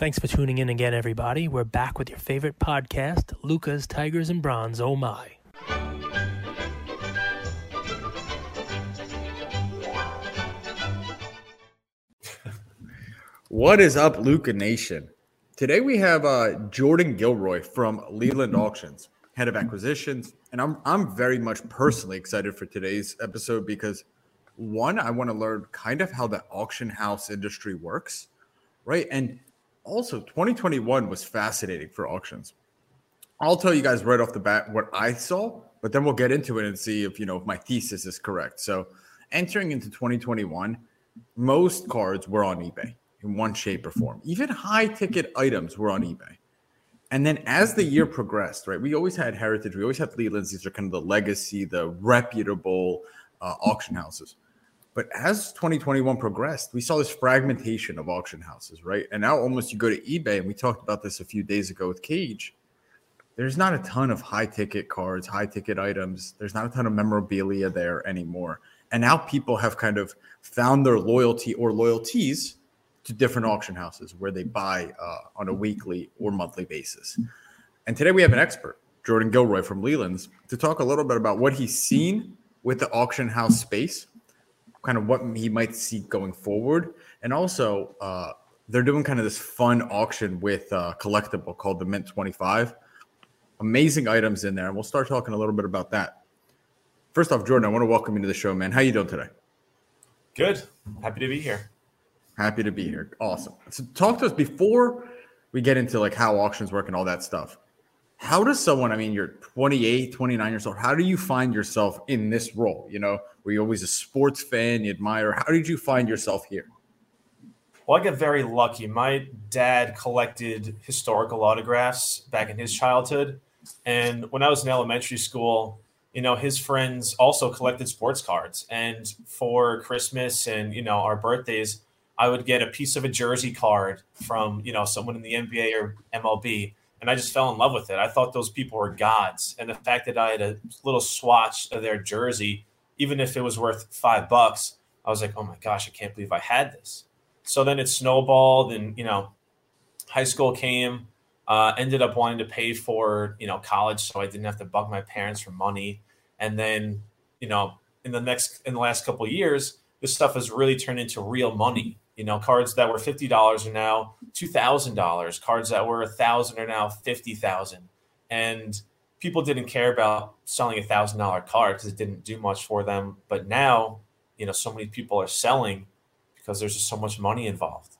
Thanks for tuning in again, everybody. We're back with your favorite podcast, Luca's Tigers and Bronze, oh my. What is up, Luca Nation? Today we have Jordan Gilroy from Leland Auctions, head of acquisitions, and I'm very much personally excited for today's episode because, one, I want to learn kind of how the auction house industry works, right? And also, 2021 was fascinating for auctions. I'll tell you guys right off the bat what I saw, but then we'll get into it and see if, you know, if my thesis is correct. So entering into 2021, most cards were on eBay in one shape or form. Even high-ticket items were on eBay. And then as the year progressed, right, we always had Heritage, we always had Leland's. These are kind of the legacy, the reputable auction houses. But as 2021 progressed, we saw this fragmentation of auction houses, right? And now almost you go to eBay, and we talked about this a few days ago with Cage. There's not a ton of high-ticket cards, high-ticket items. There's not a ton of memorabilia there anymore. And now people have kind of found their loyalty or loyalties to different auction houses where they buy on a weekly or monthly basis. And today we have an expert, Jordan Gilroy from Leland's, to talk a little bit about what he's seen with the auction house space, kind of what he might see going forward. And also they're doing kind of this fun auction with Collectible called the Mint 25. Amazing items in there. And we'll start talking a little bit about that. First off, Jordan, I want to welcome you to the show, man. How you doing today? Good. Happy to be here. Happy to be here. Awesome. So talk to us before we get into like how auctions work and all that stuff. How does someone, I mean, you're 28, 29 years old, how do you find yourself in this role? You know, were you always a sports fan, you admire? How did you find yourself here? Well, I got very lucky. My dad collected historical autographs back in his childhood. And when I was in elementary school, you know, his friends also collected sports cards. And for Christmas and, you know, our birthdays, I would get a piece of a jersey card from, you know, someone in the NBA or MLB. And I just fell in love with it. I thought those people were gods. And the fact that I had a little swatch of their jersey, even if it was worth $5, I was like, oh my gosh, I can't believe I had this. So then it snowballed and, you know, high school came, ended up wanting to pay for, you know, college. So I didn't have to bug my parents for money. And then, you know, in the last couple of years, this stuff has really turned into real money. You know, cards that were $50 are now $2,000. Cards that were $1,000 are now $50,000. And people didn't care about selling a $1,000 card because it didn't do much for them. But now, you know, so many people are selling because there's just so much money involved.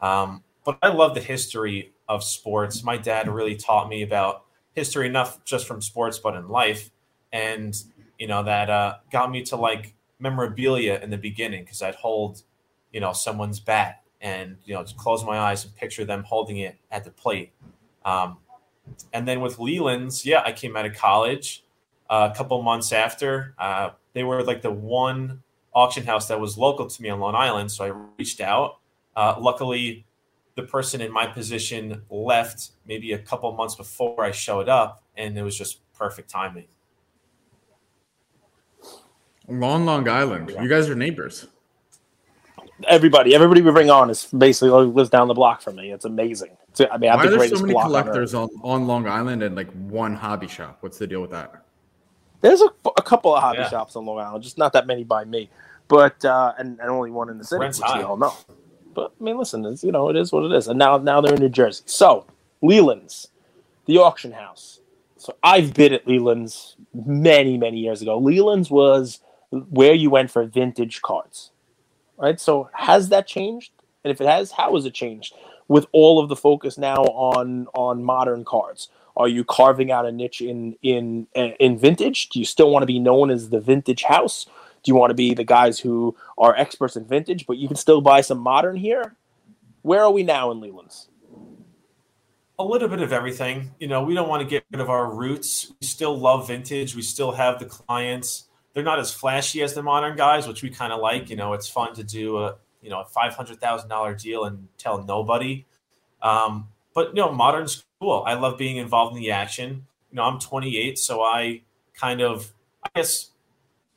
But I love the history of sports. My dad really taught me about history, not just from sports, but in life. And, you know, that got me to like memorabilia in the beginning because I'd hold, you know, someone's bat and, you know, just close my eyes and picture them holding it at the plate. And then with Leland's, yeah, I came out of college a couple months after. They were like the one auction house that was local to me on Long Island. So I reached out. Luckily, the person in my position left maybe a couple months before I showed up, and it was just perfect timing. Long Island. Yeah. You guys are neighbors. Everybody we bring on is basically lives down the block from me. It's amazing. I mean, I have the greatest so many block collectors on Long Island and like one hobby shop. What's the deal with that? There's a couple of hobby shops on Long Island, just not that many by me, but and only one in the city, which you all know. But I mean, listen, it's, you know, it is what it is. And now they're in New Jersey. So Leland's, the auction house. So I've been at Leland's many years ago. Leland's was where you went for vintage cards. Right, so has that changed? And if it has, how has it changed? With all of the focus now on modern cards, are you carving out a niche in vintage? Do you still want to be known as the vintage house? Do you want to be the guys who are experts in vintage, but you can still buy some modern here? Where are we now in Leland's? A little bit of everything. You know, we don't want to get rid of our roots. We still love vintage. We still have the clients. They're not as flashy as the modern guys, which we kind of like. You know, it's fun to do a $500,000 deal and tell nobody. But, you know, modern's cool. I love being involved in the action. You know, I'm 28, so I kind of, I guess,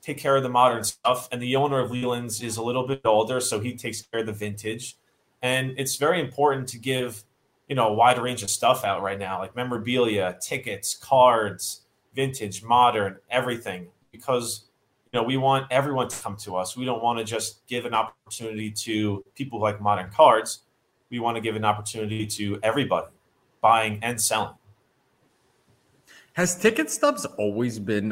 take care of the modern stuff. And the owner of Leland's is a little bit older, so he takes care of the vintage. And it's very important to give you know, a wide range of stuff out right now, like memorabilia, tickets, cards, vintage, modern, everything, because, you know, we want everyone to come to us. We don't want to just give an opportunity to people who like modern cards. We want to give an opportunity to everybody buying and selling. Has ticket stubs always been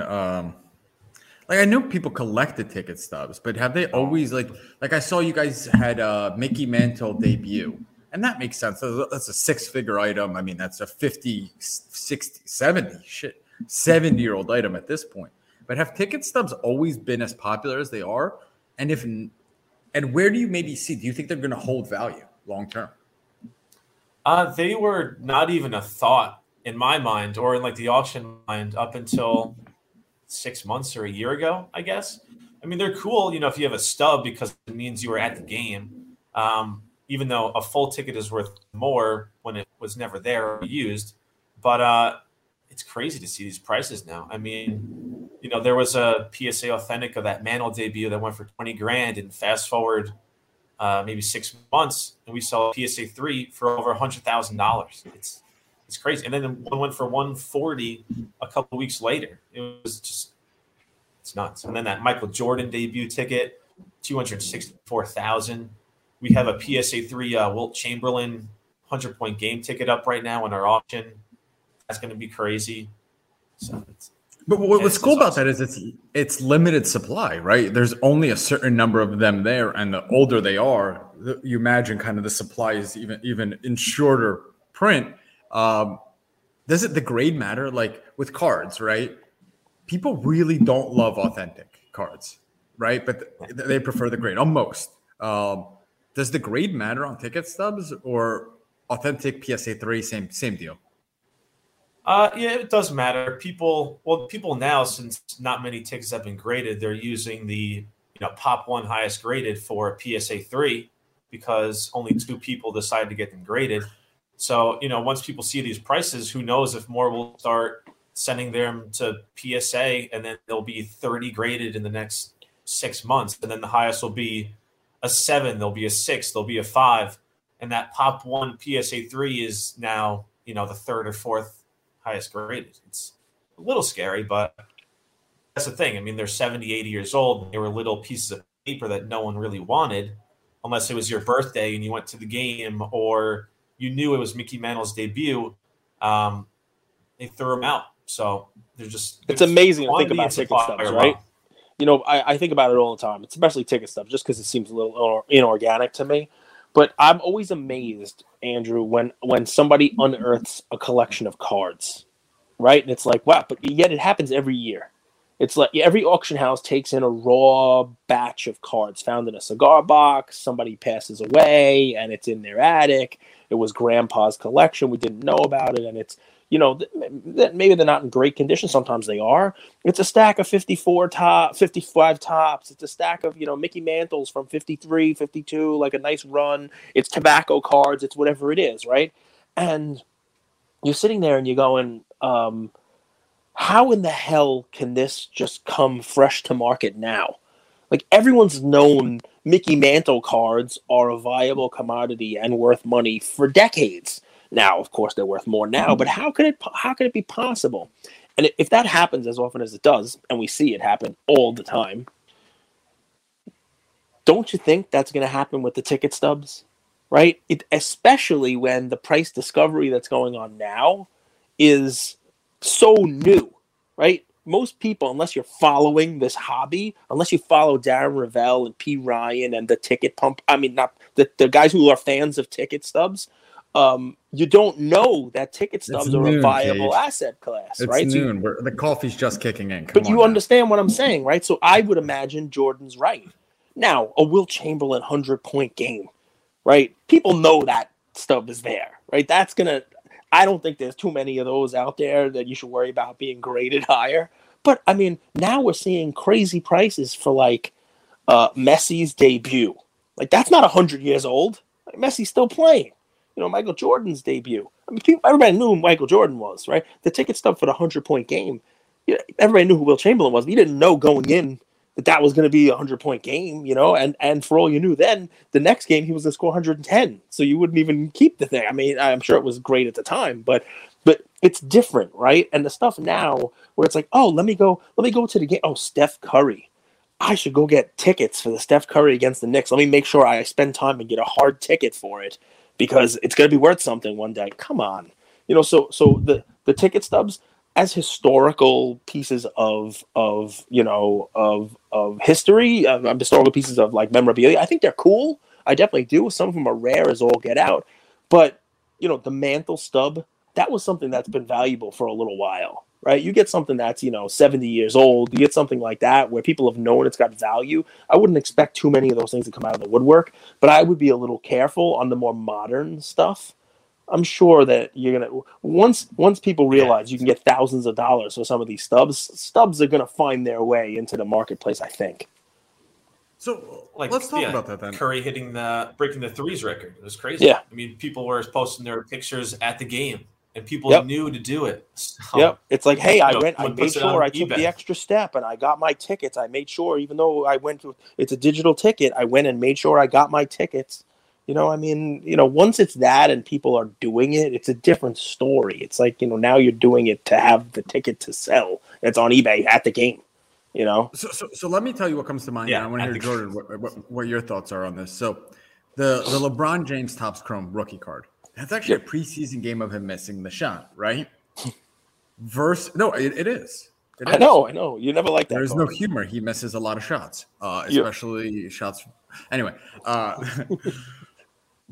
like, I knew people collected ticket stubs, but have they always, like I saw you guys had Mickey Mantle debut, and that makes sense. That's a six-figure item. I mean, that's a 50, 60, 70, 70-year-old item at this point. But have ticket stubs always been as popular as they are? And if, and where do you maybe see, do you think they're going to hold value long term? They were not even a thought in my mind, or in like the auction mind, up until 6 months or a year ago, I guess. I mean, they're cool, you know, if you have a stub, because it means you were at the game, even though a full ticket is worth more when it was never there or used. But it's crazy to see these prices now. I mean, you know, there was a PSA authentic of that Mantle debut that went for $20,000, and fast forward maybe 6 months, and we saw a PSA 3 for over $100,000. It's crazy. And then one went for $140,000 a couple of weeks later. It was just, it's nuts. And then that Michael Jordan debut ticket, $264,000. We have a PSA 3 Wilt Chamberlain 100-point game ticket up right now in our auction. That's going to be crazy. So it's, but what's cool about that is it's limited supply, right? There's only a certain number of them there, and the older they are, you imagine kind of the supply is even in shorter print. Doesn't the grade matter? Like with cards, right? People really don't love authentic cards, right? But they prefer the grade on most. Does the grade matter on ticket stubs, or authentic PSA 3? Same deal. Yeah, it does matter. People now, since not many tickets have been graded, they're using the, you know, pop one highest graded for a PSA 3 because only two people decide to get them graded. So, you know, once people see these prices, who knows if more will start sending them to PSA, and then there'll be 30 graded in the next 6 months. And then the highest will be a 7, there'll be a 6, there'll be a 5. And that pop one PSA 3 is now, you know, the third or fourth highest graded. It's a little scary, but that's the thing. I mean, they're 70, 80 years old. They were little pieces of paper that no one really wanted, unless it was your birthday and you went to the game, or you knew it was Mickey Mantle's debut. They threw him out. So they're just, it's amazing to think about ticket stubs, right? You know, I think about it all the time, especially ticket stubs, just because it seems a little inorganic to me. But I'm always amazed, Andrew, when somebody unearths a collection of cards, right? And it's like, wow, but yet it happens every year. It's like every auction house takes in a raw batch of cards found in a cigar box. Somebody passes away and it's in their attic. It was grandpa's collection. We didn't know about it. And it's, you know, maybe they're not in great condition. Sometimes they are. It's a stack of 55 tops. It's a stack of, you know, Mickey Mantles from 53, 52, like a nice run. It's tobacco cards. It's whatever it is, right? And you're sitting there and you're going, how in the hell can this just come fresh to market now? Like, everyone's known Mickey Mantle cards are a viable commodity and worth money for decades. Now, of course, they're worth more now, but how could it be possible? And if that happens as often as it does, and we see it happen all the time, don't you think that's going to happen with the ticket stubs, right? Especially when the price discovery that's going on now is so new, right? Most people, unless you're following this hobby, unless you follow Darren Rovell and P. Ryan and the ticket pump, I mean, not the guys who are fans of ticket stubs, you don't know that ticket stubs are a viable asset class, right? It's noon. The coffee's just kicking in. But you understand what I'm saying, right? So I would imagine Jordan's right. Now, a Wilt Chamberlain 100-point game, right? People know that stub is there, right? That's going to... I don't think there's too many of those out there that you should worry about being graded higher. But, I mean, now we're seeing crazy prices for, like, Messi's debut. Like, that's not 100 years old. Like, Messi's still playing. You know, Michael Jordan's debut. I mean, everybody knew who Michael Jordan was, right? The ticket stub for the 100-point game. You know, everybody knew who Wilt Chamberlain was, but you didn't know going in that was going to be a 100-point game, you know, and for all you knew then, the next game he was going to score 110, so you wouldn't even keep the thing. I mean, I'm sure it was great at the time, but it's different, right? And the stuff now where it's like, oh, let me go to the game. Oh, Steph Curry. I should go get tickets for the Steph Curry against the Knicks. Let me make sure I spend time and get a hard ticket for it because it's going to be worth something one day. Come on. You know, so the ticket stubs as historical pieces of history, historical pieces of like memorabilia, I think they're cool. I definitely do. Some of them are rare as all get out, but you know, the mantle stub, that was something that's been valuable for a little while, right? You get something that's, you know, 70 years old, you get something like that where people have known it's got value. I wouldn't expect too many of those things to come out of the woodwork, but I would be a little careful on the more modern stuff. I'm sure that you're going to, once people realize you can get thousands of dollars for some of these stubs are going to find their way into the marketplace, I think. So let's talk about that then. Curry hitting breaking the threes record. It was crazy. Yeah. I mean, people were posting their pictures at the game and people knew to do it. So, it's like, hey, I made sure I took the extra step and I got my tickets. I made sure, even though I went to, it's a digital ticket, I went and made sure I got my tickets. You know, I mean, you know, once it's that and people are doing it, it's a different story. It's like, you know, now you're doing it to have the ticket to sell. It's on eBay at the game, you know. So let me tell you what comes to mind. Yeah, I want to hear, Jordan, what your thoughts are on this. So the LeBron James Topps Chrome rookie card, that's actually a preseason game of him missing the shot, right? It is. I know. You never like that. There's no humor. He misses a lot of shots, especially shots. Anyway.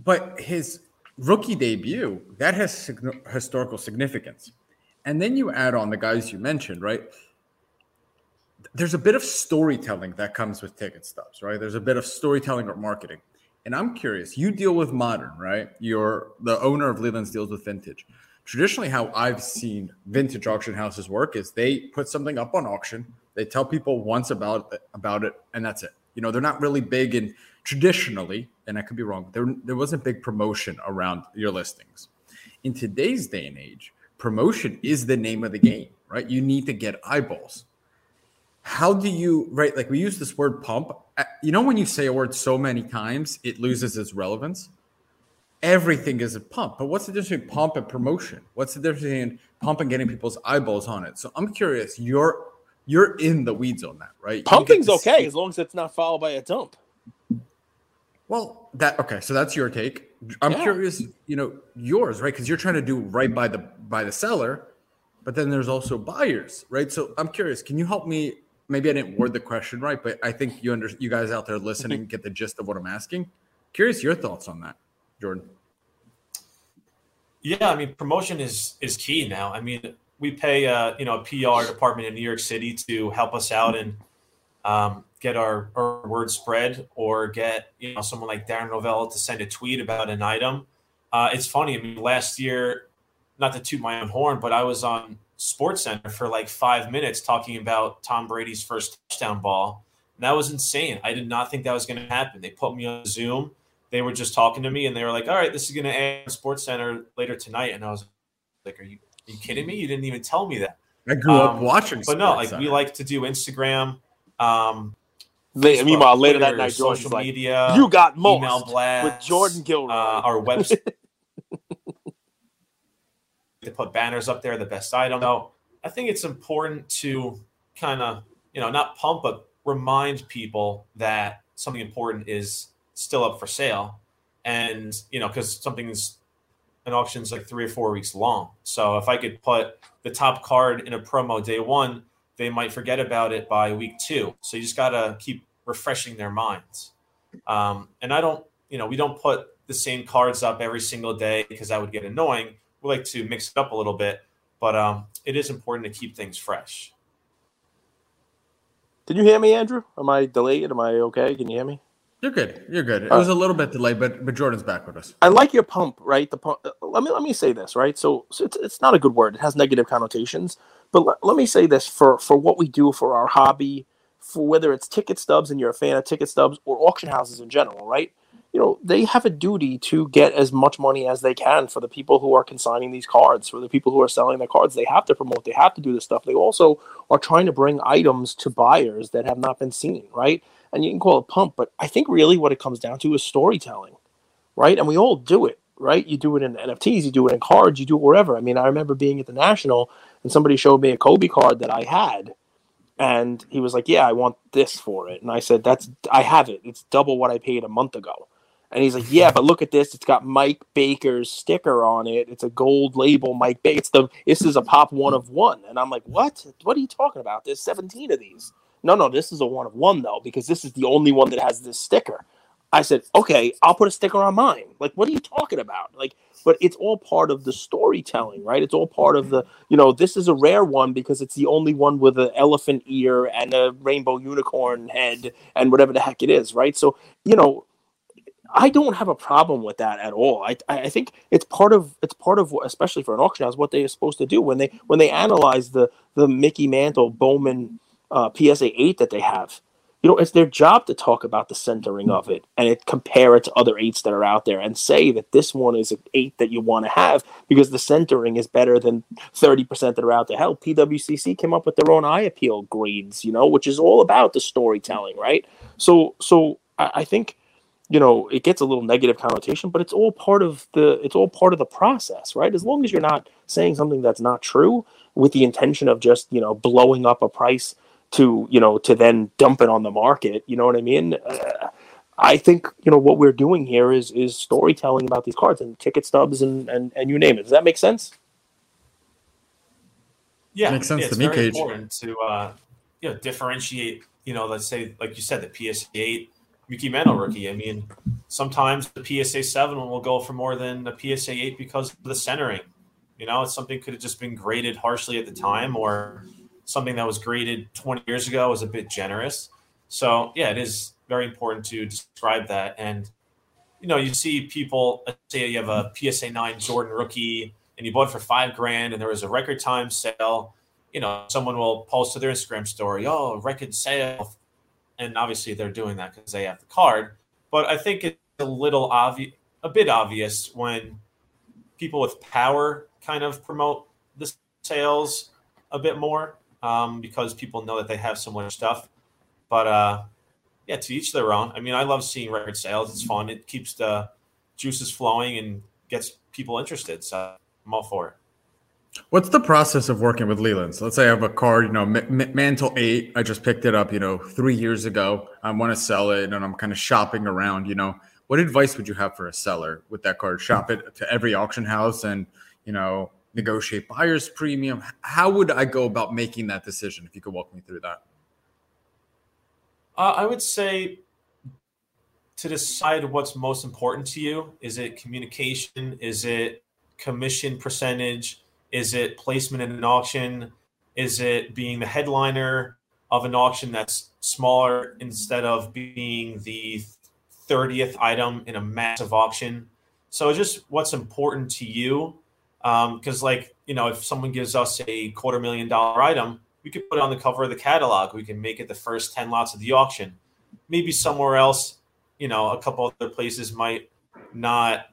But his rookie debut, that has historical significance. And then you add on the guys you mentioned, right? There's a bit of storytelling that comes with ticket stubs, right? There's a bit of storytelling or marketing. And I'm curious, you deal with modern, right? You're the owner of Leland's, deals with vintage. Traditionally, how I've seen vintage auction houses work is they put something up on auction. They tell people once about it, and that's it. You know, they're not really big in traditionally, and I could be wrong, there wasn't big promotion around your listings. In today's day and age, promotion is the name of the game, right? You need to get eyeballs. How do you, right? Like we use this word pump. You know, when you say a word so many times, it loses its relevance. Everything is a pump. But what's the difference between pump and promotion? What's the difference between pump and getting people's eyeballs on it? So I'm curious, you're in the weeds on that, right? Pumping's okay as long as it's not followed by a dump. Well, so that's your take. I'm curious, you know, yours, right? Because you're trying to do right by the seller, but then there's also buyers, right? So I'm curious, can you help me? Maybe I didn't word the question right, but I think you guys out there listening get the gist of what I'm asking. Curious your thoughts on that, Jordan. Yeah, I mean, promotion is key now. I mean, we pay a PR department in New York City to help us out and get our word spread, or get, you know, someone like Darren Rovell to send a tweet about an item. It's funny. I mean, last year, not to toot my own horn, but I was on SportsCenter for like 5 minutes talking about Tom Brady's first touchdown ball. And that was insane. I did not think that was going to happen. They put me on Zoom. They were just talking to me and they were like, all right, this is going to air on SportsCenter later tonight. And I was like, are you kidding me? You didn't even tell me that. I grew up watching SportsCenter. But no, like we like to do Instagram. Meanwhile, later that night, social media, like, you got most email blasts, with Jordan Gilroy. Our website. They put banners up there, the best item. So I think it's important to kind of, you know, not pump, but remind people that something important is still up for sale. And, you know, because something's an auction's like 3 or 4 weeks long. So if I could put the top card in a promo day one, they might forget about it by week two. So you just got to keep refreshing their minds. And I don't, you know, we don't put the same cards up every single day because that would get annoying. We like to mix it up a little bit, but it is important to keep things fresh. Did you hear me, Andrew? Am I delayed? Am I okay? Can you hear me? You're good. It was a little bit delayed, but Jordan's back with us. I like your pump, right? The pump. Let me say this, right? So it's not a good word. It has negative connotations. But let me say this for what we do for our hobby, for whether it's ticket stubs and you're a fan of ticket stubs or auction houses in general, right? you know, they have a duty to get as much money as they can for the people who are consigning these cards, for the people who are selling their cards. They have to promote. They have to do this stuff. They also are trying to bring items to buyers that have not been seen, right? And you can call it pump, but I think really what it comes down to is storytelling, right? And we all do it, right? You do it in NFTs, you do it in cards, you do it wherever. I mean, I remember being at the National and somebody showed me a Kobe card that I had. And he was like, yeah, I want this for it. And I said, I have it. It's double what I paid a month ago. And he's like, yeah, but look at this. It's got Mike Baker's sticker on it. It's a gold label, Mike Baker. This is a pop 1 of 1. And I'm like, what? What are you talking about? There's 17 of these. No, this is a 1 of 1, though, because this is the only one that has this sticker. I said, okay, I'll put a sticker on mine. Like, what are you talking about? Like, but it's all part of the storytelling, right? It's all part of the, you know, this is a rare one because it's the only one with an elephant ear and a rainbow unicorn head and whatever the heck it is, right? So, you know, I don't have a problem with that at all. I think it's part of especially for an auction house, what they are supposed to do when they analyze the Mickey Mantle Bowman PSA 8 that they have. You know, it's their job to talk about the centering of it and compare it to other 8s that are out there and say that this one is an 8 that you want to have because the centering is better than 30% that are out there. Hell, PWCC came up with their own eye appeal grades, you know, which is all about the storytelling, right? So I think, you know, it gets a little negative connotation, but it's all part of the process, right? As long as you're not saying something that's not true with the intention of just, you know, blowing up a price to, you know, to then dump it on the market. You know what I mean? I think, you know, what we're doing here is storytelling about these cards and ticket stubs and you name it. Does that make sense? Yeah. Makes sense to me, Cage. It's very important to, you know, differentiate, you know, let's say, like you said, the PSA 8 Mickey Mantle rookie. I mean, sometimes the PSA 7 will go for more than the PSA 8 because of the centering. You know, it's something could have just been graded harshly at the time, or something that was graded 20 years ago was a bit generous. So, yeah, it is very important to describe that. And, you know, you see people, let's say you have a PSA 9 Jordan rookie and you bought for $5,000 and there was a record time sale. You know, someone will post to their Instagram story, oh, record sale. And obviously they're doing that because they have the card. But I think it's a bit obvious when people with power kind of promote the sales a bit more. Because people know that they have so much stuff. But, yeah, to each their own. I mean, I love seeing record sales. It's fun. It keeps the juices flowing and gets people interested. So I'm all for it. What's the process of working with Leland? So let's say I have a card, you know, Mantle 8. I just picked it up, you know, 3 years ago. I want to sell it, and I'm kind of shopping around, you know. What advice would you have for a seller with that card? Shop it to every auction house and, you know, negotiate buyer's premium? How would I go about making that decision? If you could walk me through that. I would say to decide what's most important to you. Is it communication? Is it commission percentage? Is it placement in an auction? Is it being the headliner of an auction that's smaller instead of being the 30th item in a massive auction? So just what's important to you. Because, like, you know, if someone gives us a $250,000 item, we could put it on the cover of the catalog. We can make it the first 10 lots of the auction. Maybe somewhere else, you know, a couple other places might not,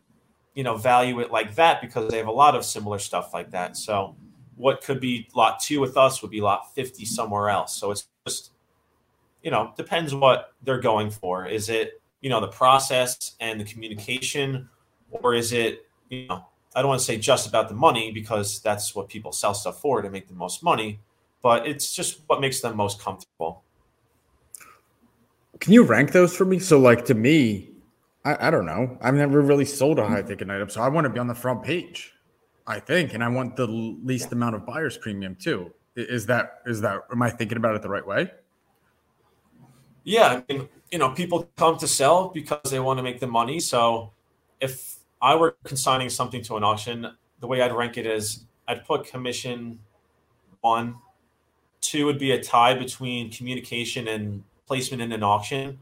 you know, value it like that because they have a lot of similar stuff like that. So what could be lot 2 with us would be lot 50 somewhere else. So it's just, you know, depends what they're going for. Is it, you know, the process and the communication, or is it, you know, I don't want to say just about the money because that's what people sell stuff for, to make the most money, but it's just what makes them most comfortable. Can you rank those for me? So, like, to me, I don't know. I've never really sold a high-ticket item, so I want to be on the front page, I think, and I want the least amount of buyer's premium too. Is that? Am I thinking about it the right way? Yeah, I mean, you know, people come to sell because they want to make the money. So if I were consigning something to an auction, the way I'd rank it is I'd put commission 1, 2 would be a tie between communication and placement in an auction.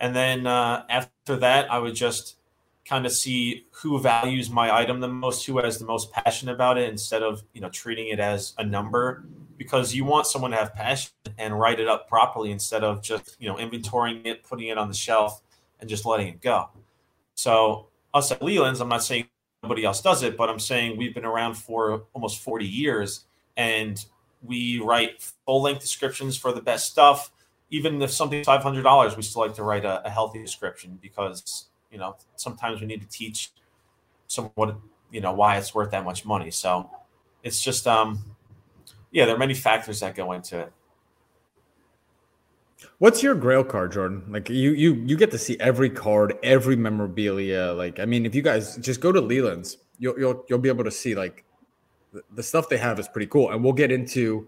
And then after that, I would just kind of see who values my item the most, who has the most passion about it, instead of, you know, treating it as a number, because you want someone to have passion and write it up properly instead of just, you know, inventorying it, putting it on the shelf and just letting it go. So us at Leland's, I'm not saying nobody else does it, but I'm saying we've been around for almost 40 years, and we write full-length descriptions for the best stuff. Even if something's $500, we still like to write a healthy description because, you know, sometimes we need to teach someone, you know, why it's worth that much money. So it's just, yeah, there are many factors that go into it. What's your grail card, Jordan? Like you get to see every card, every memorabilia. Like, I mean, if you guys just go to Leland's, you'll be able to see like the stuff they have is pretty cool. And we'll get into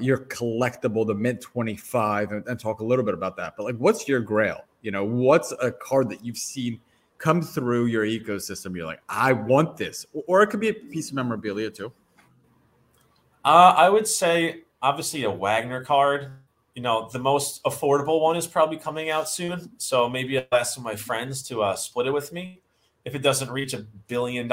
your collectible, the Mint 25, and talk a little bit about that. But like, what's your grail? You know, what's a card that you've seen come through your ecosystem? You're like, I want this, or it could be a piece of memorabilia too. I would say obviously a Wagner card. You know, the most affordable one is probably coming out soon. So maybe I'll ask some of my friends to split it with me if it doesn't reach $1 billion.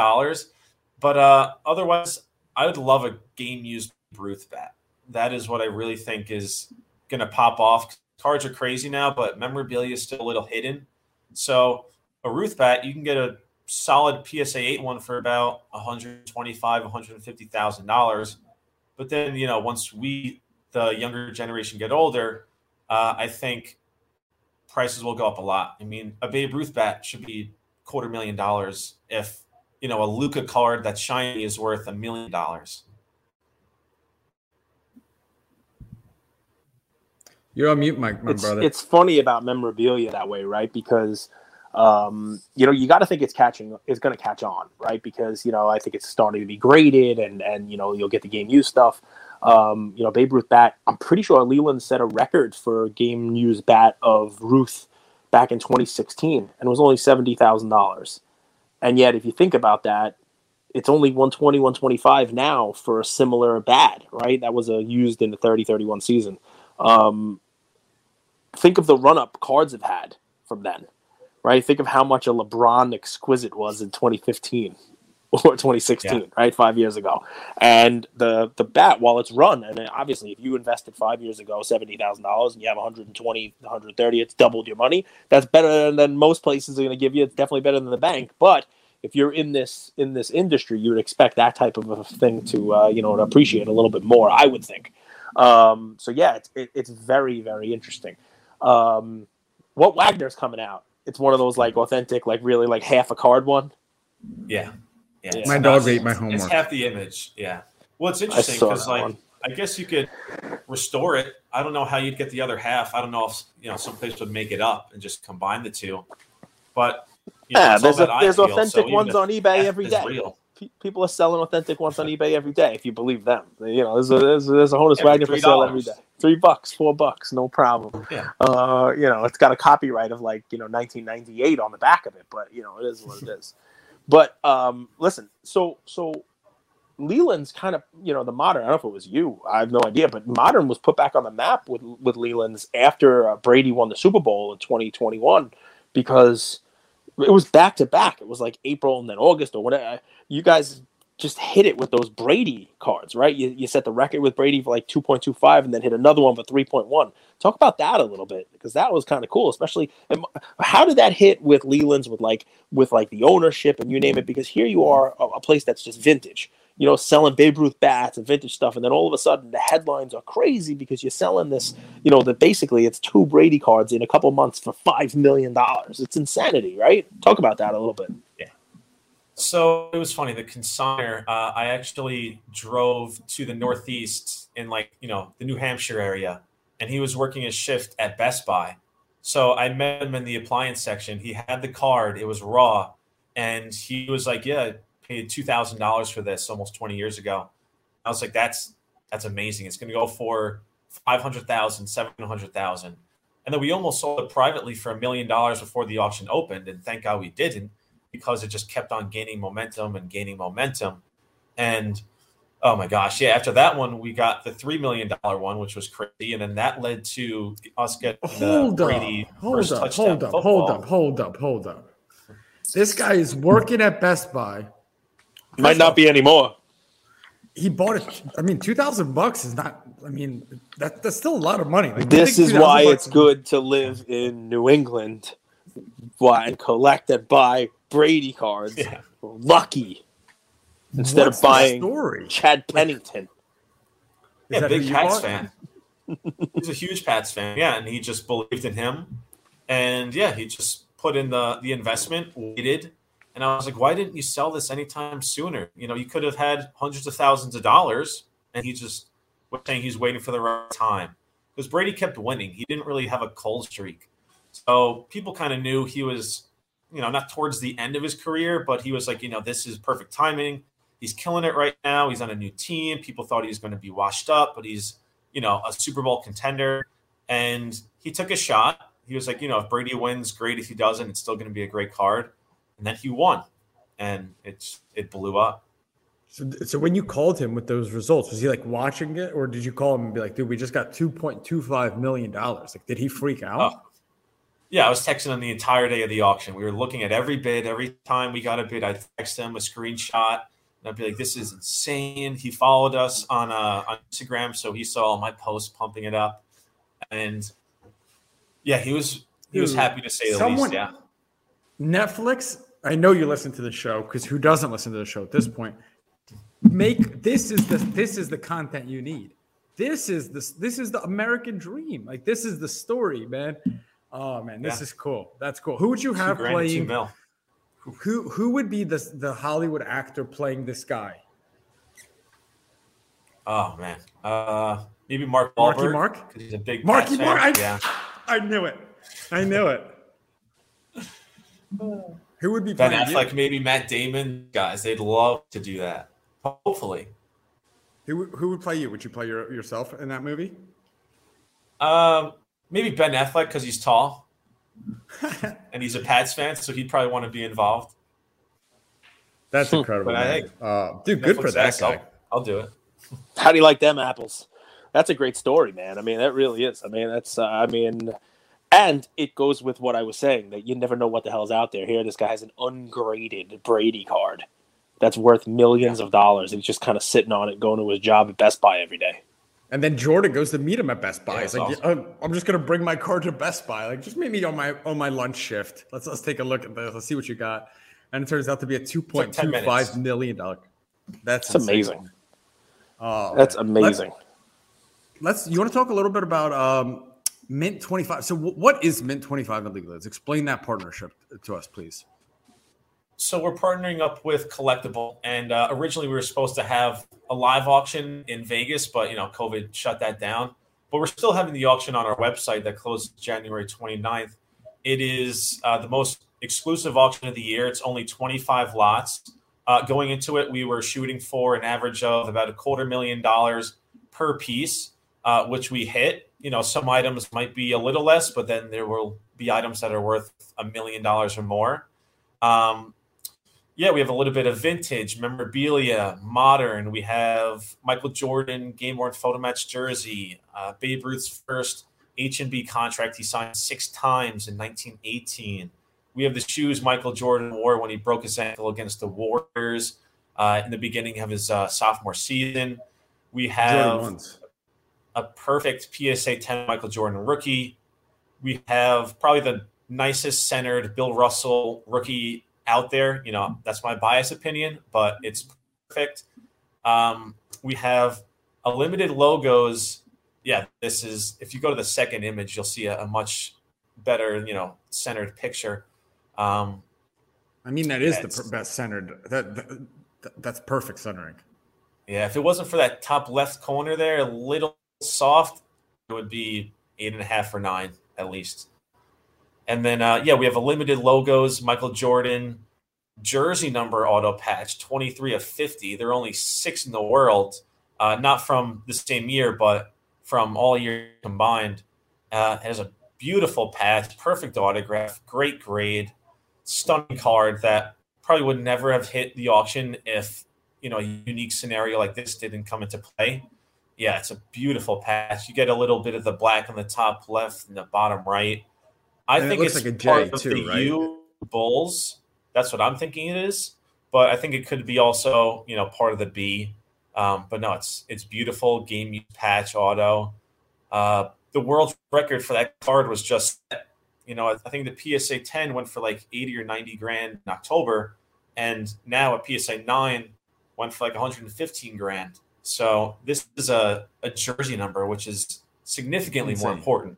But otherwise, I would love a game-used Ruth bat. That is what I really think is going to pop off. Cards are crazy now, but memorabilia is still a little hidden. So a Ruth bat, you can get a solid PSA 8 one for about $125,000, $150,000. But then, you know, once we... the younger generation get older, I think prices will go up a lot. I mean, a Babe Ruth bat should be $250,000 if, you know, a Luca card that's shiny is worth $1 million. You're on mute, Mike, brother. It's funny about memorabilia that way, right? Because, you know, you got to think it's going to catch on, right? Because, you know, I think it's starting to be graded and you know, you'll get the game used stuff. You know, Babe Ruth bat, I'm pretty sure Leland set a record for game used bat of Ruth back in 2016, and it was only $70,000. And yet, if you think about that, it's only $120,000, $125,000 now for a similar bat, right? That was used in the 30-31 season. Think of the run-up cards have had from then, right? Think of how much a LeBron exquisite was in 2015. Or 2016, yeah. Right? 5 years ago. And the bat, while it's run, and obviously if you invested 5 years ago $70,000 and you have $120,000, $130,000, it's doubled your money. That's better than most places are going to give you. It's definitely better than the bank. But if you're in this industry, you would expect that type of a thing to you know, appreciate a little bit more, I would think. So yeah, it's very, very interesting. What Wagner's coming out? It's one of those like authentic, like really like half a card one. Yeah. Yeah, my dog ate my homework. It's half the image. Yeah. Well, it's interesting because, like, one. I guess you could restore it. I don't know how you'd get the other half. I don't know if, you know, some place would make it up and just combine the two. But you know, yeah, there's authentic ones on eBay every day. Real. People are selling authentic ones on eBay every day. If you believe them, you know, there's a Honus Wagner for sale every day. $3, $4, no problem. Yeah. You know, it's got a copyright of like, you know, 1998 on the back of it, but you know, it is what it is. But listen, so Leland's kind of, you know, the modern, I don't know if it was you, I have no idea, but modern was put back on the map with Leland's after Brady won the Super Bowl in 2021 because it was back to back. It was like April and then August or whatever. You guys just hit it with those Brady cards, right? You set the record with Brady for like 2.25 and then hit another one for 3.1. Talk about that a little bit, because that was kind of cool, especially how did that hit with Leland's with the ownership and you name it? Because here you are, a place that's just vintage, you know, selling Babe Ruth bats and vintage stuff. And then all of a sudden the headlines are crazy because you're selling this, you know, that basically it's two Brady cards in a couple months for $5 million. It's insanity, right? Talk about that a little bit. Yeah. So it was funny. The consignor, I actually drove to the Northeast in like, you know, the New Hampshire area. And he was working a shift at Best Buy. So I met him in the appliance section. He had the card. It was raw. And he was like, yeah, I paid $2,000 for this almost 20 years ago. I was like, that's amazing. It's going to go for $500,000, $700,000. And then we almost sold it privately for $1 million before the auction opened. And thank God we didn't, because it just kept on gaining momentum. And oh my gosh. Yeah. After that one, we got the $3 million one, which was crazy. And then that led to us getting Hold up. This guy is working at Best Buy. Might not be anymore. He bought it. I mean, $2,000 is not, I mean, that's still a lot of money. Like, this is why it's good to live in New England why collect and buy Brady cards. Yeah. Lucky. Instead of buying Chad Pennington. Like, yeah, big Pats fan. He's a huge Pats fan. Yeah, and he just believed in him. And, yeah, he just put in the investment, waited. And I was like, why didn't you sell this anytime sooner? You know, you could have had hundreds of thousands of dollars. And he just was saying he's waiting for the right time. Because Brady kept winning. He didn't really have a cold streak. So people kind of knew he was, you know, not towards the end of his career, but he was like, you know, this is perfect timing. He's killing it right now. He's on a new team. People thought he was going to be washed up, but he's, you know, a Super Bowl contender. And he took a shot. He was like, you know, if Brady wins, great. If he doesn't, it's still going to be a great card. And then he won. And it blew up. So when you called him with those results, was he like watching it? Or did you call him and be like, dude, we just got $2.25 million. Like, did he freak out? Oh. Yeah, I was texting him the entire day of the auction. We were looking at every bid. Every time we got a bid, I'd text him a screenshot. And I'd be like, this is insane. He followed us on Instagram, so he saw my post pumping it up. And, yeah, he was happy to say the least, yeah. Netflix, I know you listen to the show, because who doesn't listen to the show at this point? This is the content you need. This is the American dream. Like, this is the story, man. Oh man, this is cool. That's cool. Who would you have playing? Who would be the Hollywood actor playing this guy? Oh man, maybe Mark Wahlberg. Mark, because he's a big Marky Mark. I knew it. Who would be Ben Affleck? Like maybe Matt Damon. Guys, they'd love to do that. Hopefully. Who would play you? Would you play yourself in that movie? Maybe Ben Affleck, because he's tall and he's a Pats fan, so he'd probably want to be involved. That's incredible. But I think, dude, Netflix, good for that guy. I'll do it. How do you like them apples? That's a great story, man. I mean, that really is. I mean, that's, and it goes with what I was saying, that you never know what the hell's out there. Here, this guy has an ungraded Brady card that's worth millions of dollars. He's just kind of sitting on it, going to his job at Best Buy every day. And then Jordan goes to meet him at Best Buy. He's like, awesome. I'm just gonna bring my car to Best Buy. Like, just meet me on my lunch shift. Let's take a look at this. Let's see what you got. And it turns out to be a $2.25 million. That's amazing. That's amazing. Let's. You want to talk a little bit about Mint 25? So, what is Mint 25 and Lelands? Explain that partnership to us, please. So we're partnering up with Collectible, and originally we were supposed to have a live auction in Vegas, but, you know, COVID shut that down. But we're still having the auction on our website that closes January 29th. It is the most exclusive auction of the year. It's only 25 lots. Going into it, we were shooting for an average of about $250,000 per piece, which we hit. You know, some items might be a little less, but then there will be items that are worth $1 million or more. Yeah, we have a little bit of vintage, memorabilia, modern. We have Michael Jordan game-worn photo match jersey, Babe Ruth's first H&B contract he signed 6 times in 1918. We have the shoes Michael Jordan wore when he broke his ankle against the Warriors in the beginning of his sophomore season. We have a perfect PSA 10 Michael Jordan rookie. We have probably the nicest centered Bill Russell rookie out there. You know, that's my biased opinion, but it's perfect. We have a limited logos. Yeah, this is, if you go to the second image, you'll see a much better, you know, centered picture. I mean, that is the best centered. That's perfect centering. Yeah, if it wasn't for that top left corner there, a little soft, it would be 8.5 or 9 at least. And then, we have a limited logos, Michael Jordan, jersey number auto patch, 23 of 50. There are only 6 in the world, not from the same year, but from all years combined. It has a beautiful patch, perfect autograph, great grade, stunning card that probably would never have hit the auction if, you know, a unique scenario like this didn't come into play. Yeah, it's a beautiful patch. You get a little bit of the black on the top left and the bottom right. I think it's like a J part of the right? U Bulls. That's what I'm thinking it is. But I think it could be also, you know, part of the B. But no, it's beautiful. Game use patch auto. The world record for that card was just you know, I think the PSA 10 went for like 80 or 90 grand in October, and now a PSA 9 went for like 115 grand. So this is a jersey number, which is significantly more important.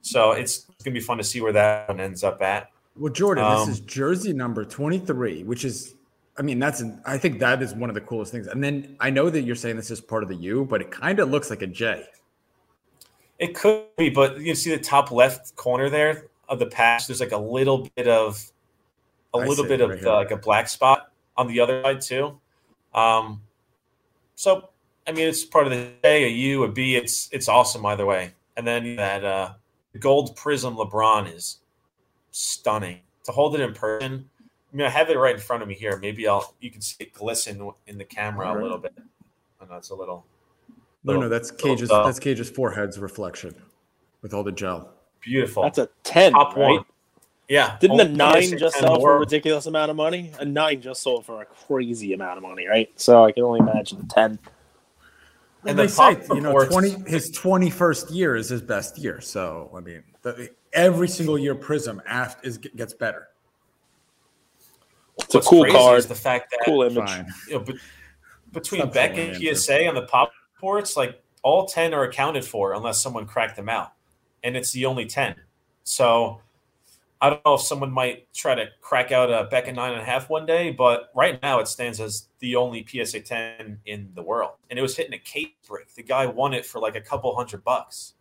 So it's going to be fun to see where that one ends up at. Well, Jordan, this is jersey number 23, which is, I mean, I think that is one of the coolest things. And then I know that you're saying this is part of the U, but it kind of looks like a J. It could be, but you see the top left corner there of the patch. There's like a little bit of like a black spot on the other side too. So I mean, it's part of the A, a U, a B. It's awesome either way. And then that gold prism LeBron is stunning. To hold it in person, I mean, I have it right in front of me here. Maybe you can see it glisten in the camera a little bit. I know it's a little. No, that's Cage's forehead's reflection with all the gel. Beautiful. That's a 10, top right? One. Yeah. Didn't a 9 just sell for a ridiculous amount of money? A 9 just sold for a crazy amount of money, right? So I can only imagine a 10. And they say, you know, his 21st year is his best year. So, I mean, every single year Prism gets better. It's a cool card. The fact that cool image. You know, between Beckett and PSA on the pop reports, like all 10 are accounted for unless someone cracked them out, and it's the only 10. So I don't know if someone might try to crack out a Beckett 9.5 one day, but right now it stands as the only PSA 10 in the world, and it was hitting a case break. The guy won it for like a couple $100.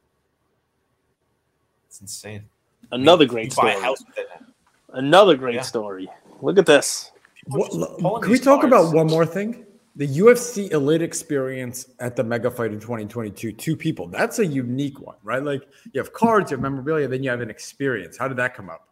It's insane. Another great story. You buy a house with it now. Another great story. Look at this. Can we talk about one more thing? The UFC Elite Experience at the Mega Fight in 2022, 2 people. That's a unique one, right? Like, you have cards, you have memorabilia, then you have an experience. How did that come up?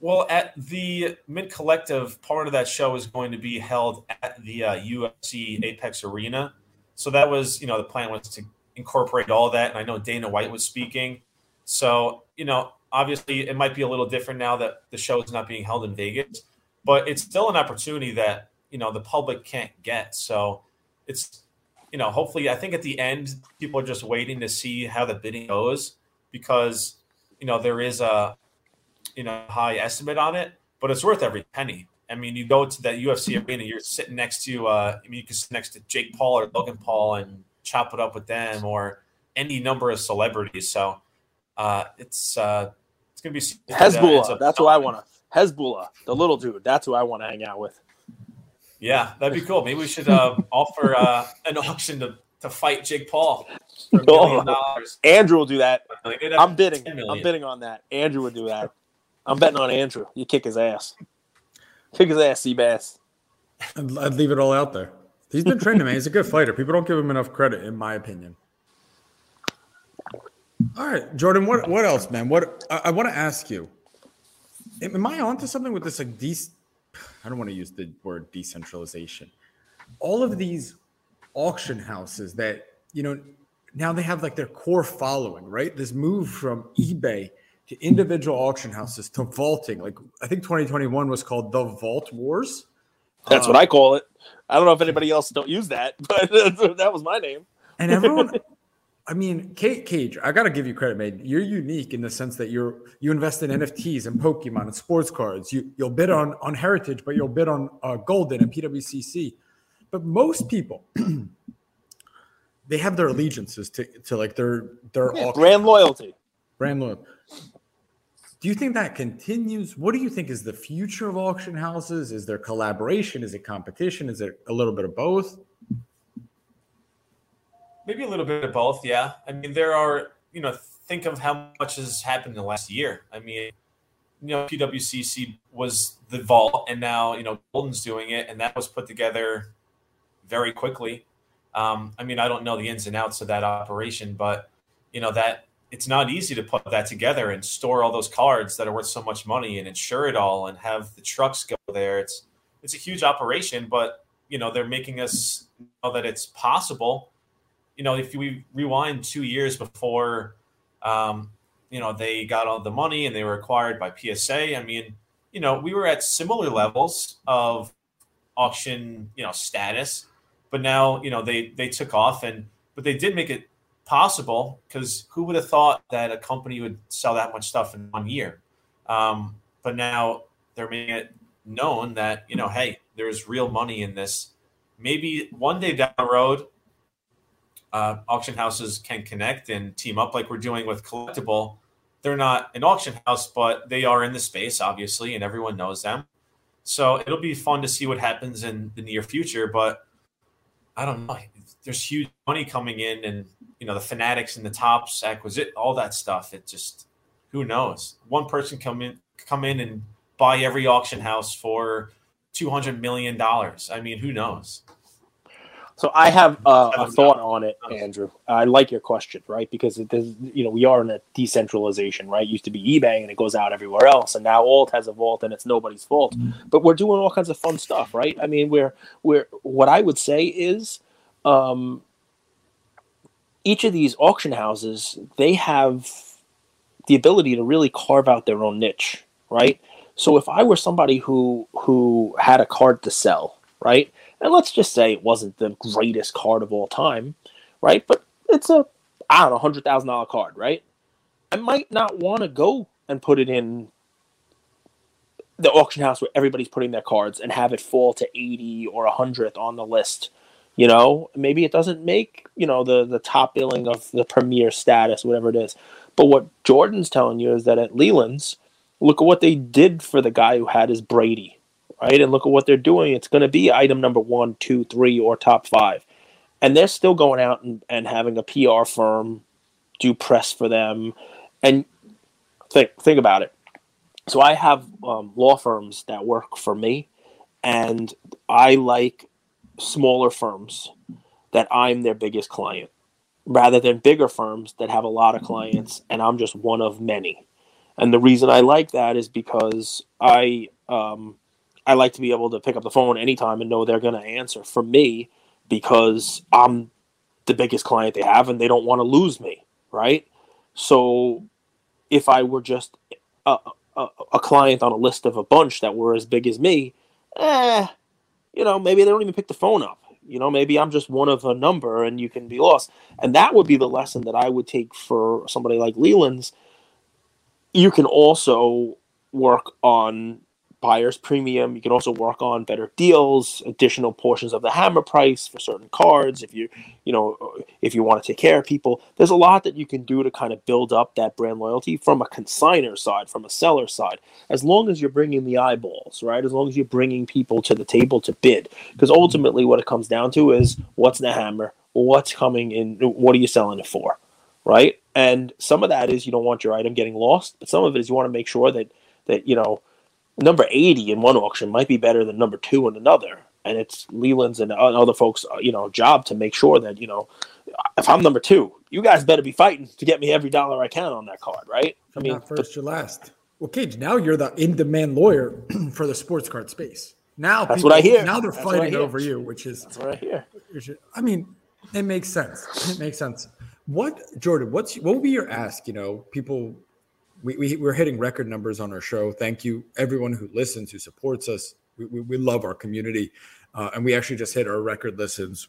Well, at the Mint Collective, part of that show is going to be held at the UFC Apex Arena. So that was, you know, the plan was to incorporate all that. And I know Dana White was speaking. So, you know, obviously it might be a little different now that the show is not being held in Vegas, but it's still an opportunity that, you know, the public can't get. So it's, you know, hopefully, I think at the end, people are just waiting to see how the bidding goes because, you know, there is a, you know, high estimate on it, but it's worth every penny. I mean, you go to that UFC arena, you're sitting next to, I mean, you can sit next to Jake Paul or Logan Paul and chop it up with them or any number of celebrities. So it's going to be Hezbollah. That's who I want to. Hezbollah, the little dude. That's who I want to hang out with. Yeah, that'd be cool. Maybe we should offer an auction to fight Jake Paul for $1 million. Andrew will do that. I'm bidding. I'm bidding on that. Andrew would do that. I'm betting on Andrew. You kick his ass. Kick his ass, Seabass. I'd leave it all out there. He's been training, man. He's a good fighter. People don't give him enough credit, in my opinion. All right, Jordan. What else, man? What I want to ask you. Am I onto something with this? Like these. I don't want to use the word decentralization. All of these auction houses that, you know, now they have like their core following, right? This move from eBay to individual auction houses to vaulting. Like I think 2021 was called the Vault Wars. That's what I call it. I don't know if anybody else don't use that, but that was my name. And everyone, I mean, Cage, I got to give you credit, man. You're unique in the sense that you invest in NFTs and Pokemon and sports cards. You'll bid on Heritage, but you'll bid on Golden and PWCC. But most people, they have their allegiances to like their brand loyalty. Do you think that continues? What do you think is the future of auction houses? Is there collaboration? Is it competition? Is it a little bit of both? Maybe a little bit of both, yeah. I mean, there are, you know, think of how much has happened in the last year. I mean, you know, PWCC was the vault, and now, you know, Golden's doing it, and that was put together very quickly. I mean, I don't know the ins and outs of that operation, but, you know, that it's not easy to put that together and store all those cards that are worth so much money and insure it all and have the trucks go there. It's a huge operation, but, you know, they're making us know that it's possible. You know, if we rewind 2 years before, you know, they got all the money and they were acquired by PSA, I mean, you know, we were at similar levels of auction, you know, status. But now, you know, they took off, but they did make it possible, because who would have thought that a company would sell that much stuff in 1 year? But now they're making it known that, you know, hey, there's real money in this. Maybe one day down the road, auction houses can connect and team up like we're doing with Collectible. They're not an auction house, but they are in the space, obviously, and everyone knows them. So it'll be fun to see what happens in the near future. But I don't know. There's huge money coming in, and, you know, the Fanatics and the Topps acquisition, all that stuff. It just, who knows? One person come in and buy every auction house for $200 million. I mean, who knows? So I have a thought on it, Andrew. I like your question, right? Because it is, you know, we are in a decentralization, right? It used to be eBay and it goes out everywhere else, and now Alt has a vault and it's nobody's fault. But we're doing all kinds of fun stuff, right? I mean, we're what I would say is each of these auction houses, they have the ability to really carve out their own niche, right? So if I were somebody who had a card to sell, right? And let's just say it wasn't the greatest card of all time, right? But it's a, I don't know, $100,000 card, right? I might not want to go and put it in the auction house where everybody's putting their cards and have it fall to 80 or 100th on the list. You know, maybe it doesn't make, you know, the top billing of the premier status, whatever it is. But what Jordan's telling you is that at Leland's, look at what they did for the guy who had his Brady. Right, and look at what they're doing. It's going to be item number 1, 2, 3, or top 5. And they're still going out and having a PR firm do press for them. And think about it. So I have law firms that work for me, and I like smaller firms that I'm their biggest client, rather than bigger firms that have a lot of clients, and I'm just one of many. And the reason I like that is because I like to be able to pick up the phone anytime and know they're going to answer for me, because I'm the biggest client they have and they don't want to lose me, right? So if I were just a client on a list of a bunch that were as big as me, you know, maybe they don't even pick the phone up. You know, maybe I'm just one of a number and you can be lost. And that would be the lesson that I would take for somebody like Leland's. You can also work on buyer's premium. You can also work on better deals, additional portions of the hammer price for certain cards. If you want to take care of people, there's a lot that you can do to kind of build up that brand loyalty from a consignor side, from a seller side, as long as you're bringing the eyeballs, right? As long as you're bringing people to the table to bid, because ultimately what it comes down to is what's the hammer, what's coming in, what are you selling it for, right? And some of that is you don't want your item getting lost, but some of it is you want to make sure that you know, number 80 in one auction might be better than number 2 in another. And it's Leland's and other folks, you know, job to make sure that, you know, if I'm number 2, you guys better be fighting to get me every dollar I can on that card, right? I mean, not first, you're last. Well, Cage, now you're the in-demand lawyer for the sports card space. Now that's people, what I hear. Now they're fighting over you, which is that's what I hear. I mean, it makes sense. It makes sense. What, Jordan? What would be your ask? You know, people. We're hitting record numbers on our show. Thank you, everyone who listens, who supports us. We love our community. And we actually just hit our record listens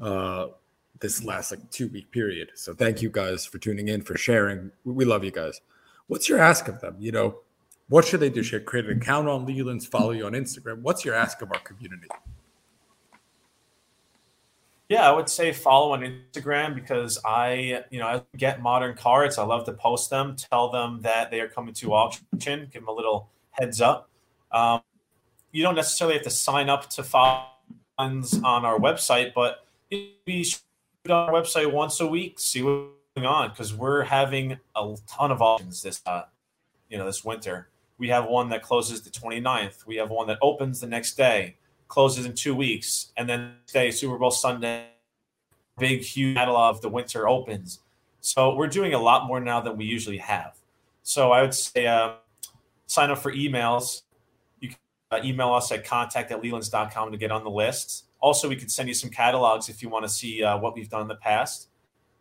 this last 2-week period. So thank you guys for tuning in, for sharing. We love you guys. What's your ask of them? You know, what should they do? Should they create an account on Leland's, follow you on Instagram? What's your ask of our community? Yeah, I would say follow on Instagram, because I get modern cards. I love to post them, tell them that they are coming to auction, give them a little heads up. You don't necessarily have to sign up to follow funds on our website, but be sure to go on our website once a week, see what's going on, because we're having a ton of auctions this winter. We have one that closes the 29th. We have one that opens the next day, closes in 2 weeks, and then today, Super Bowl Sunday, big, huge battle of the winter opens. So we're doing a lot more now than we usually have. So I would say sign up for emails. You can email us at contact@lelands.com to get on the list. Also, we could send you some catalogs if you want to see what we've done in the past.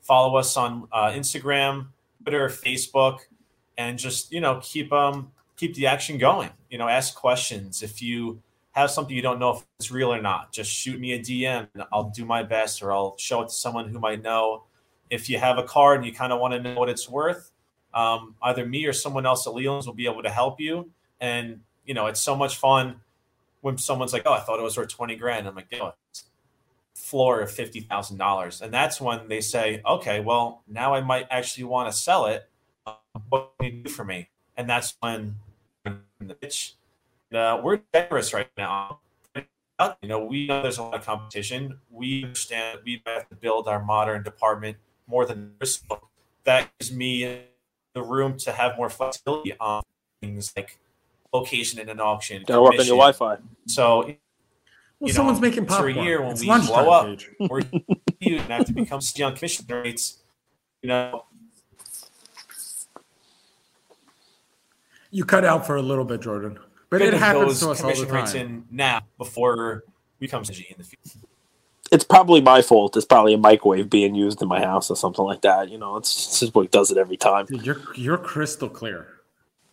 Follow us on Instagram, Twitter, Facebook, and just, you know, keep the action going. You know, ask questions. If you have something you don't know if it's real or not, just shoot me a DM and I'll do my best, or I'll show it to someone who might know if you have a card and you kind of want to know what it's worth, either me or someone else at Leland's will be able to help you. And, you know, it's so much fun when someone's like, oh, I thought it was worth 20 grand. I'm like, oh, it's floor of $50,000. And that's when they say, okay, well, now I might actually want to sell it. What can you do for me? And that's when the pitch. We're generous right now. You know, we know there's a lot of competition. We understand that we have to build our modern department more than this. That gives me the room to have more flexibility on things like location in an auction. Don't work on your Wi-Fi. So, someone's making popcorn. For a year when it's we blow up, we're going to have to become young commission rates. You know, you cut out for a little bit, Jordan. But it happens to us all the time. In now before we come to G in the future. It's probably my fault. It's probably a microwave being used in my house or something like that. You know, it's just what does it every time. Dude, you're crystal clear.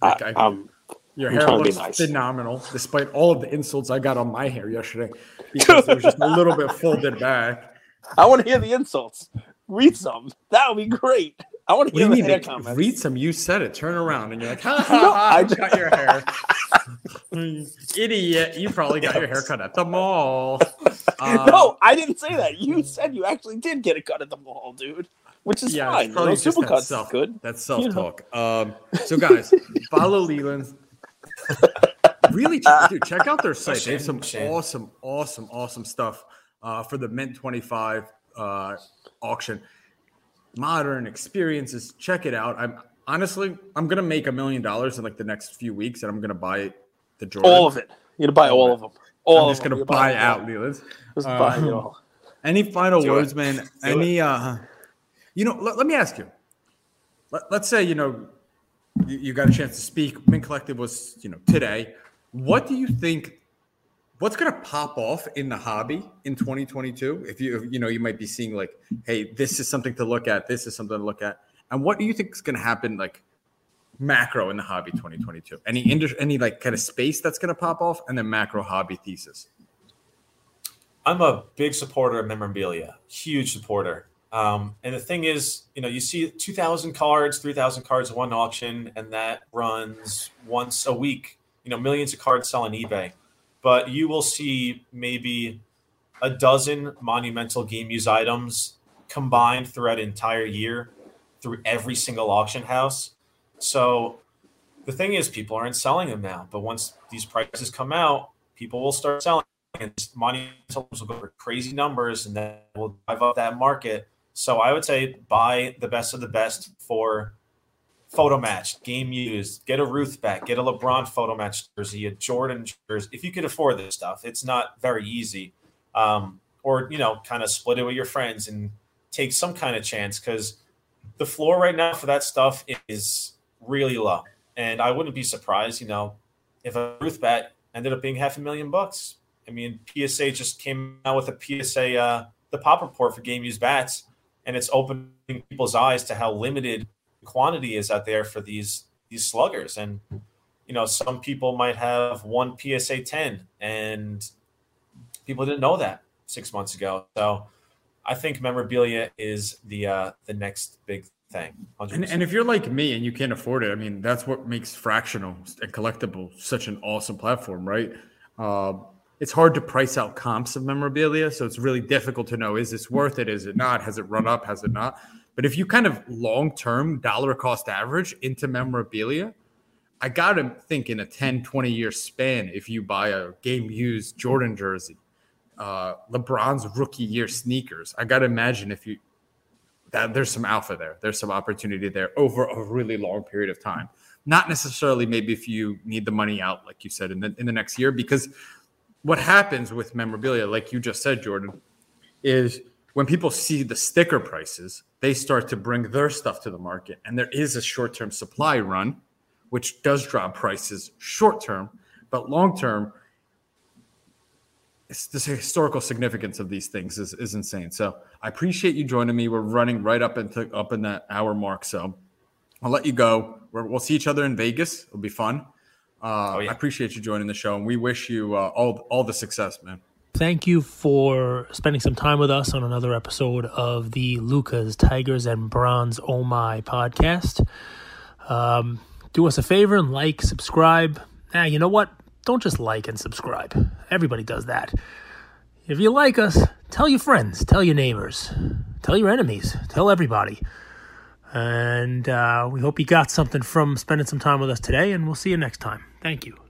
Like your hair looks phenomenal, despite all of the insults I got on my hair yesterday because it was just a little bit folded back. I want to hear the insults. Read some. That would be great. I want to hear the hair comments. Read some. You said it. Turn around and you're like, ha ha ha! I just got your hair. Idiot! You probably got your hair cut at the mall. No, I didn't say that. You said you actually did get a cut at the mall, dude. Which is fine. Probably super cuts. Good. That's self-talk. You know? So guys, follow Leland. Really, dude, check out their site. They have some awesome stuff for the Mint 25 auction. Modern experiences. Check it out. I'm going to make $1 million in like the next few weeks, and I'm going to buy the Jordan. All of it. You're going to buy all of them. I'm just going to buy out, Leland. Just buy it all. Any final words, man? Let me ask you. Let's say, you got a chance to speak. Mint Collective was, today. What do you think, what's going to pop off in the hobby in 2022? If you might be seeing like, hey, this is something to look at. This is something to look at. And what do you think is going to happen, like macro in the hobby 2022? Any industry, any like kind of space that's going to pop off, and then macro hobby thesis. I'm a big supporter of memorabilia, huge supporter. And the thing is, you see 2,000 cards, 3,000 cards, one auction, and that runs once a week. Millions of cards sell on eBay, but you will see maybe a dozen monumental game use items combined throughout an entire year, through every single auction house. So the thing is, people aren't selling them now, but once these prices come out, people will start selling and monumentals will go for crazy numbers, and that will drive up that market. So I would say buy the best of the best for photo match, game used, get a Ruth back, get a LeBron photo match jersey, a Jordan jersey. If you could afford this stuff, it's not very easy. Or kind of split it with your friends and take some kind of chance, because the floor right now for that stuff is really low. And I wouldn't be surprised, if a Ruth bat ended up being $500,000. I mean, PSA just came out with a PSA, the pop report for game used bats, and it's opening people's eyes to how limited the quantity is out there for these sluggers. And, some people might have one PSA 10, and people didn't know that 6 months ago. So I think memorabilia is the next big thing. And if you're like me and you can't afford it, I mean, that's what makes fractional and collectible such an awesome platform, right? It's hard to price out comps of memorabilia, so it's really difficult to know, is this worth it? Is it not? Has it run up? Has it not? But if you kind of long-term dollar cost average into memorabilia, I got to think in a 10, 20-year span, if you buy a game-used Jordan jersey, LeBron's rookie year sneakers, I gotta imagine there's some alpha there. There's some opportunity there over a really long period of time. Not necessarily maybe if you need the money out, like you said, in the next year, because what happens with memorabilia, like you just said, Jordan, is when people see the sticker prices, they start to bring their stuff to the market, and there is a short-term supply run, which does drop prices short-term, but long-term, the historical significance of these things is insane. So I appreciate you joining me. We're running right up in that hour mark. So I'll let you go. We'll see each other in Vegas. It'll be fun. I appreciate you joining the show, and we wish you all the success, man. Thank you for spending some time with us on another episode of the Luca's Tigers and Bronze Oh My podcast. Do us a favor and like, subscribe. Now, you know what? Don't just like and subscribe. Everybody does that. If you like us, tell your friends, tell your neighbors, tell your enemies, tell everybody. And we hope you got something from spending some time with us today, and we'll see you next time. Thank you.